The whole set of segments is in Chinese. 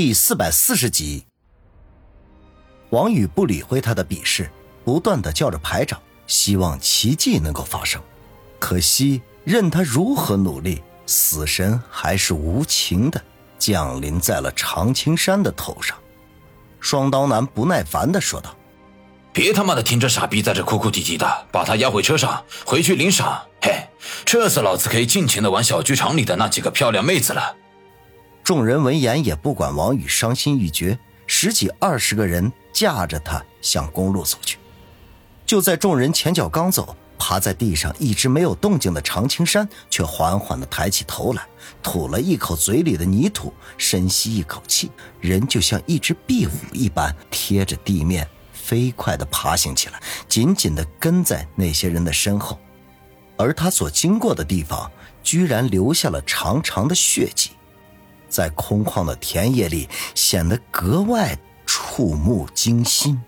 第440集。王宇不理会他的鄙视，不断地叫着排长，希望奇迹能够发生。可惜任他如何努力，死神还是无情地降临在了常青山的头上。双刀男不耐烦地说道：别他妈的听这傻逼在这哭哭啼啼的，把他押回车上，回去领赏。嘿，这次老子可以尽情地玩小剧场里的那几个漂亮妹子了。众人闻言也不管王宇伤心欲绝，10几20个人架着他向公路走去。就在众人前脚刚走，趴在地上一直没有动静的常青山却缓缓地抬起头来，吐了一口嘴里的泥土，深吸一口气，人就像一只壁虎一般贴着地面飞快地爬行起来，紧紧地跟在那些人的身后。而他所经过的地方居然留下了长长的血迹，在空旷的田野里显得格外触目惊心。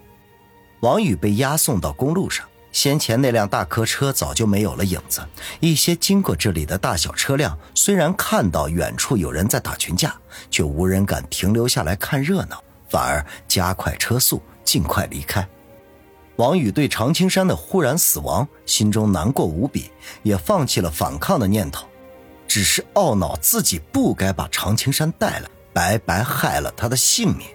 王宇被押送到公路上，先前那辆大客车早就没有了影子，一些经过这里的大小车辆虽然看到远处有人在打群架，却无人敢停留下来看热闹，反而加快车速尽快离开。王宇对常青山的忽然死亡心中难过无比，也放弃了反抗的念头，只是懊恼自己不该把常青山带来，白白害了他的性命。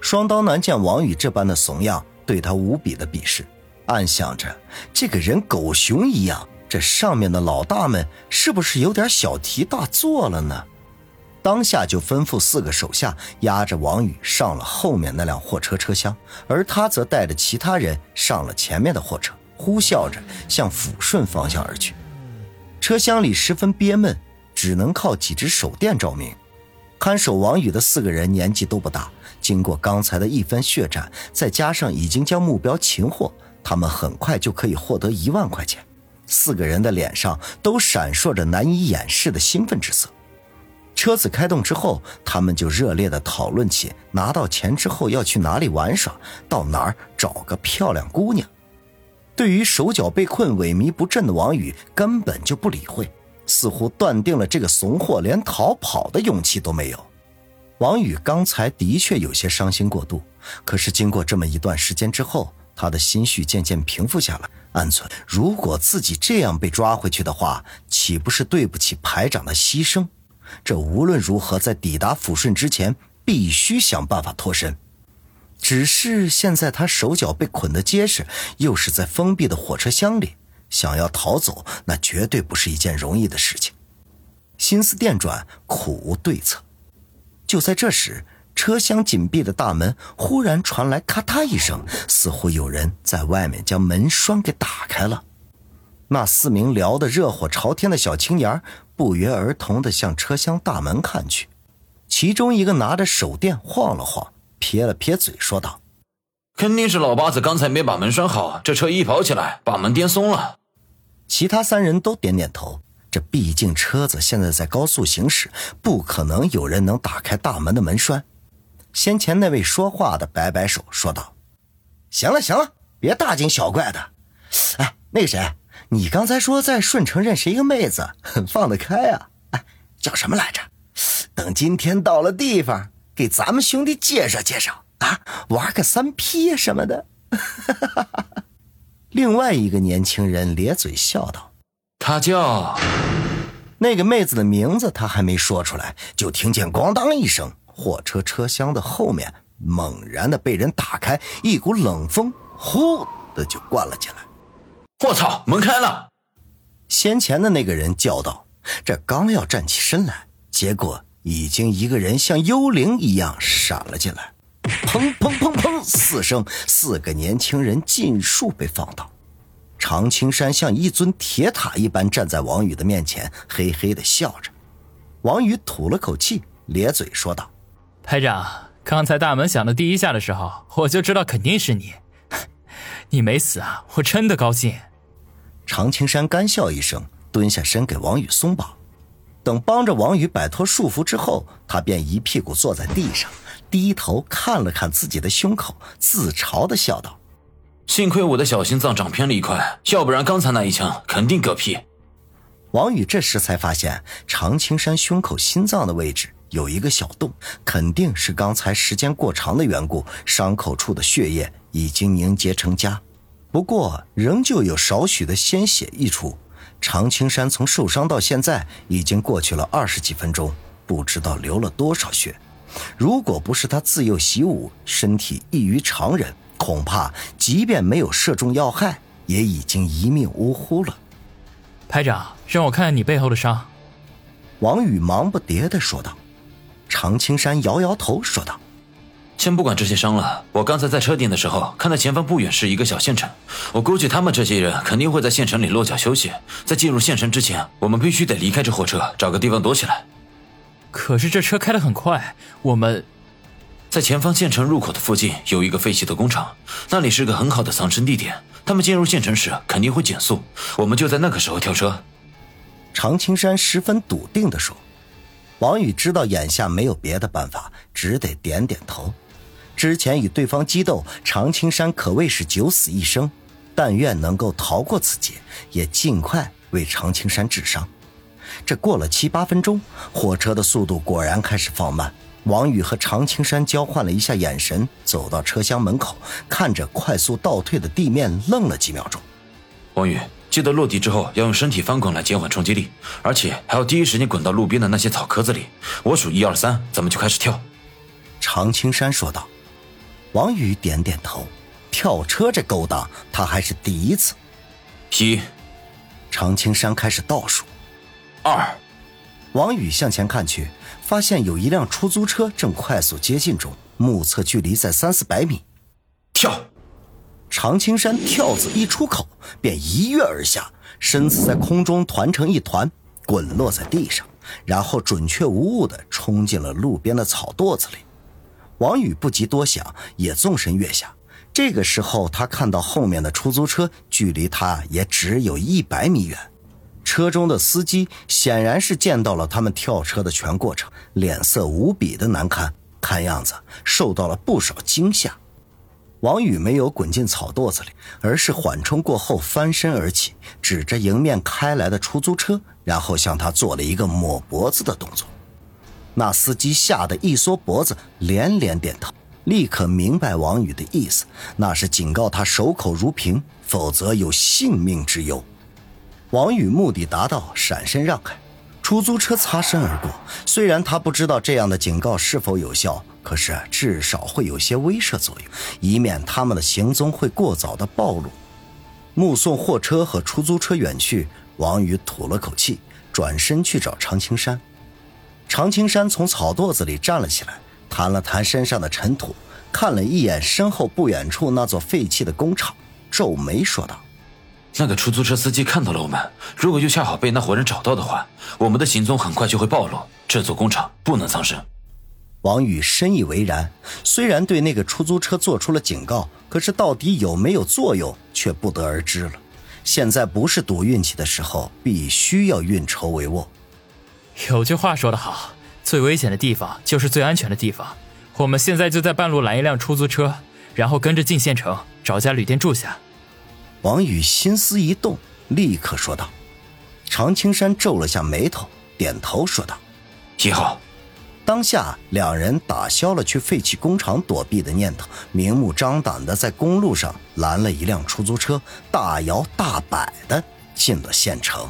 双刀男见王宇这般的怂样，对他无比的鄙视，暗想着这个人狗熊一样，这上面的老大们是不是有点小题大做了呢？当下就吩咐4个手下押着王宇上了后面那辆货车车厢，而他则带着其他人上了前面的货车，呼啸着向抚顺方向而去。车厢里十分憋闷，只能靠几只手电照明。看守王宇的4个人年纪都不大，经过刚才的一番血战，再加上已经将目标擒获，他们很快就可以获得1万块钱。4个人的脸上都闪烁着难以掩饰的兴奋之色。车子开动之后，他们就热烈地讨论起拿到钱之后要去哪里玩耍，到哪儿找个漂亮姑娘。对于手脚被困萎靡不振的王宇根本就不理会，似乎断定了这个怂货连逃跑的勇气都没有。王宇刚才的确有些伤心过度，可是经过这么一段时间之后，他的心绪渐渐平复下来，暗存如果自己这样被抓回去的话，岂不是对不起排长的牺牲？这无论如何在抵达抚顺之前必须想办法脱身。只是现在他手脚被捆得结实，又是在封闭的火车厢里，想要逃走那绝对不是一件容易的事情。心思电转，苦无对策。就在这时，车厢紧闭的大门忽然传来咔嗒一声，似乎有人在外面将门栓给打开了。那4名聊得热火朝天的小青年不约而同地向车厢大门看去，其中一个拿着手电晃了晃，撇了撇嘴说道：肯定是老八子刚才没把门栓好，这车一跑起来把门颠松了。其他3人都点点头，这毕竟车子现在在高速行驶，不可能有人能打开大门的门栓。先前那位说话的摆摆手说道：行了行了，别大惊小怪的。哎，那个谁，你刚才说在顺城认识一个妹子，很放得开啊。哎，叫什么来着？等今天到了地方，给咱们兄弟介绍介绍啊，玩个3P 什么的。另外一个年轻人咧嘴笑道：他叫……那个妹子的名字他还没说出来，就听见咣当一声，货车车厢的后面猛然的被人打开，一股冷风呼的就灌了进来。卧槽，门开了！先前的那个人叫道，这刚要站起身来，结果已经一个人像幽灵一样闪了进来。砰砰砰砰4声，4个年轻人尽数被放倒。常青山像一尊铁塔一般站在王宇的面前，嘿嘿地笑着。王宇吐了口气，咧嘴说道：排长，刚才大门响的第一下的时候，我就知道肯定是你。你没死啊，我真的高兴。常青山干笑一声，蹲下身给王宇松绑。等帮着王宇摆脱束缚之后，他便一屁股坐在地上，低头看了看自己的胸口，自嘲地笑道：幸亏我的小心脏长偏了一块，要不然刚才那一枪肯定嗝屁。王宇这时才发现，常青山胸口心脏的位置有一个小洞，肯定是刚才时间过长的缘故，伤口处的血液已经凝结成痂。不过仍旧有少许的鲜血溢出。常青山从受伤到现在已经过去了20几分钟，不知道流了多少血。如果不是他自幼习武，身体异于常人，恐怕即便没有射中要害，也已经一命呜呼了。排长，让我看看你背后的伤。王宇忙不迭地说道。常青山摇摇头说道，先不管这些伤了，我刚才在车顶的时候看到前方不远是一个小县城，我估计他们这些人肯定会在县城里落脚休息，在进入县城之前，我们必须得离开这火车，找个地方躲起来。可是这车开得很快，我们在前方县城入口的附近有一个废弃的工厂，那里是个很好的藏身地点，他们进入县城时肯定会减速，我们就在那个时候跳车。常青山十分笃定地说。王宇知道眼下没有别的办法，只得点点头。之前与对方激斗，常青山可谓是九死一生，但愿能够逃过此劫，也尽快为常青山治伤。这过了7、8分钟，火车的速度果然开始放慢。王宇和常青山交换了一下眼神，走到车厢门口，看着快速倒退的地面愣了几秒钟。王宇，记得落地之后要用身体翻滚来减缓冲击力，而且还要第一时间滚到路边的那些草壳子里。我数1、2、3，咱们就开始跳。常青山说道。王宇点点头，跳车这勾当他还是第一次。1，常青山开始倒数。2，王宇向前看去，发现有一辆出租车正快速接近中，目测距离在300-400米。跳！常青山跳字一出口，便一跃而下，身子在空中团成一团，滚落在地上，然后准确无误地冲进了路边的草垛子里。王宇不及多想，也纵身跃下。这个时候他看到后面的出租车距离他也只有100米远，车中的司机显然是见到了他们跳车的全过程，脸色无比的难堪，看样子受到了不少惊吓。王宇没有滚进草垛子里，而是缓冲过后翻身而起，指着迎面开来的出租车，然后向他做了一个抹脖子的动作。那司机吓得一缩脖子，连连点头，立刻明白王宇的意思，那是警告他守口如瓶，否则有性命之忧。王宇目的达到，闪身让开，出租车擦身而过。虽然他不知道这样的警告是否有效，可是至少会有些威慑作用，以免他们的行踪会过早的暴露。目送货车和出租车远去，王宇吐了口气，转身去找常青山。常青山从草垛子里站了起来，弹了弹身上的尘土，看了一眼身后不远处那座废弃的工厂，皱眉说道，那个出租车司机看到了我们，如果又恰好被那伙人找到的话，我们的行踪很快就会暴露，这座工厂不能藏身。王宇深以为然，虽然对那个出租车做出了警告，可是到底有没有作用却不得而知了。现在不是赌运气的时候，必须要运筹帷幄。有句话说得好，最危险的地方就是最安全的地方。我们现在就在半路拦一辆出租车，然后跟着进县城，找家旅店住下。王宇心思一动，立刻说道。常青山皱了下眉头，点头说道，极好。当下两人打消了去废弃工厂躲避的念头，明目张胆地在公路上拦了一辆出租车，大摇大摆地进了县城。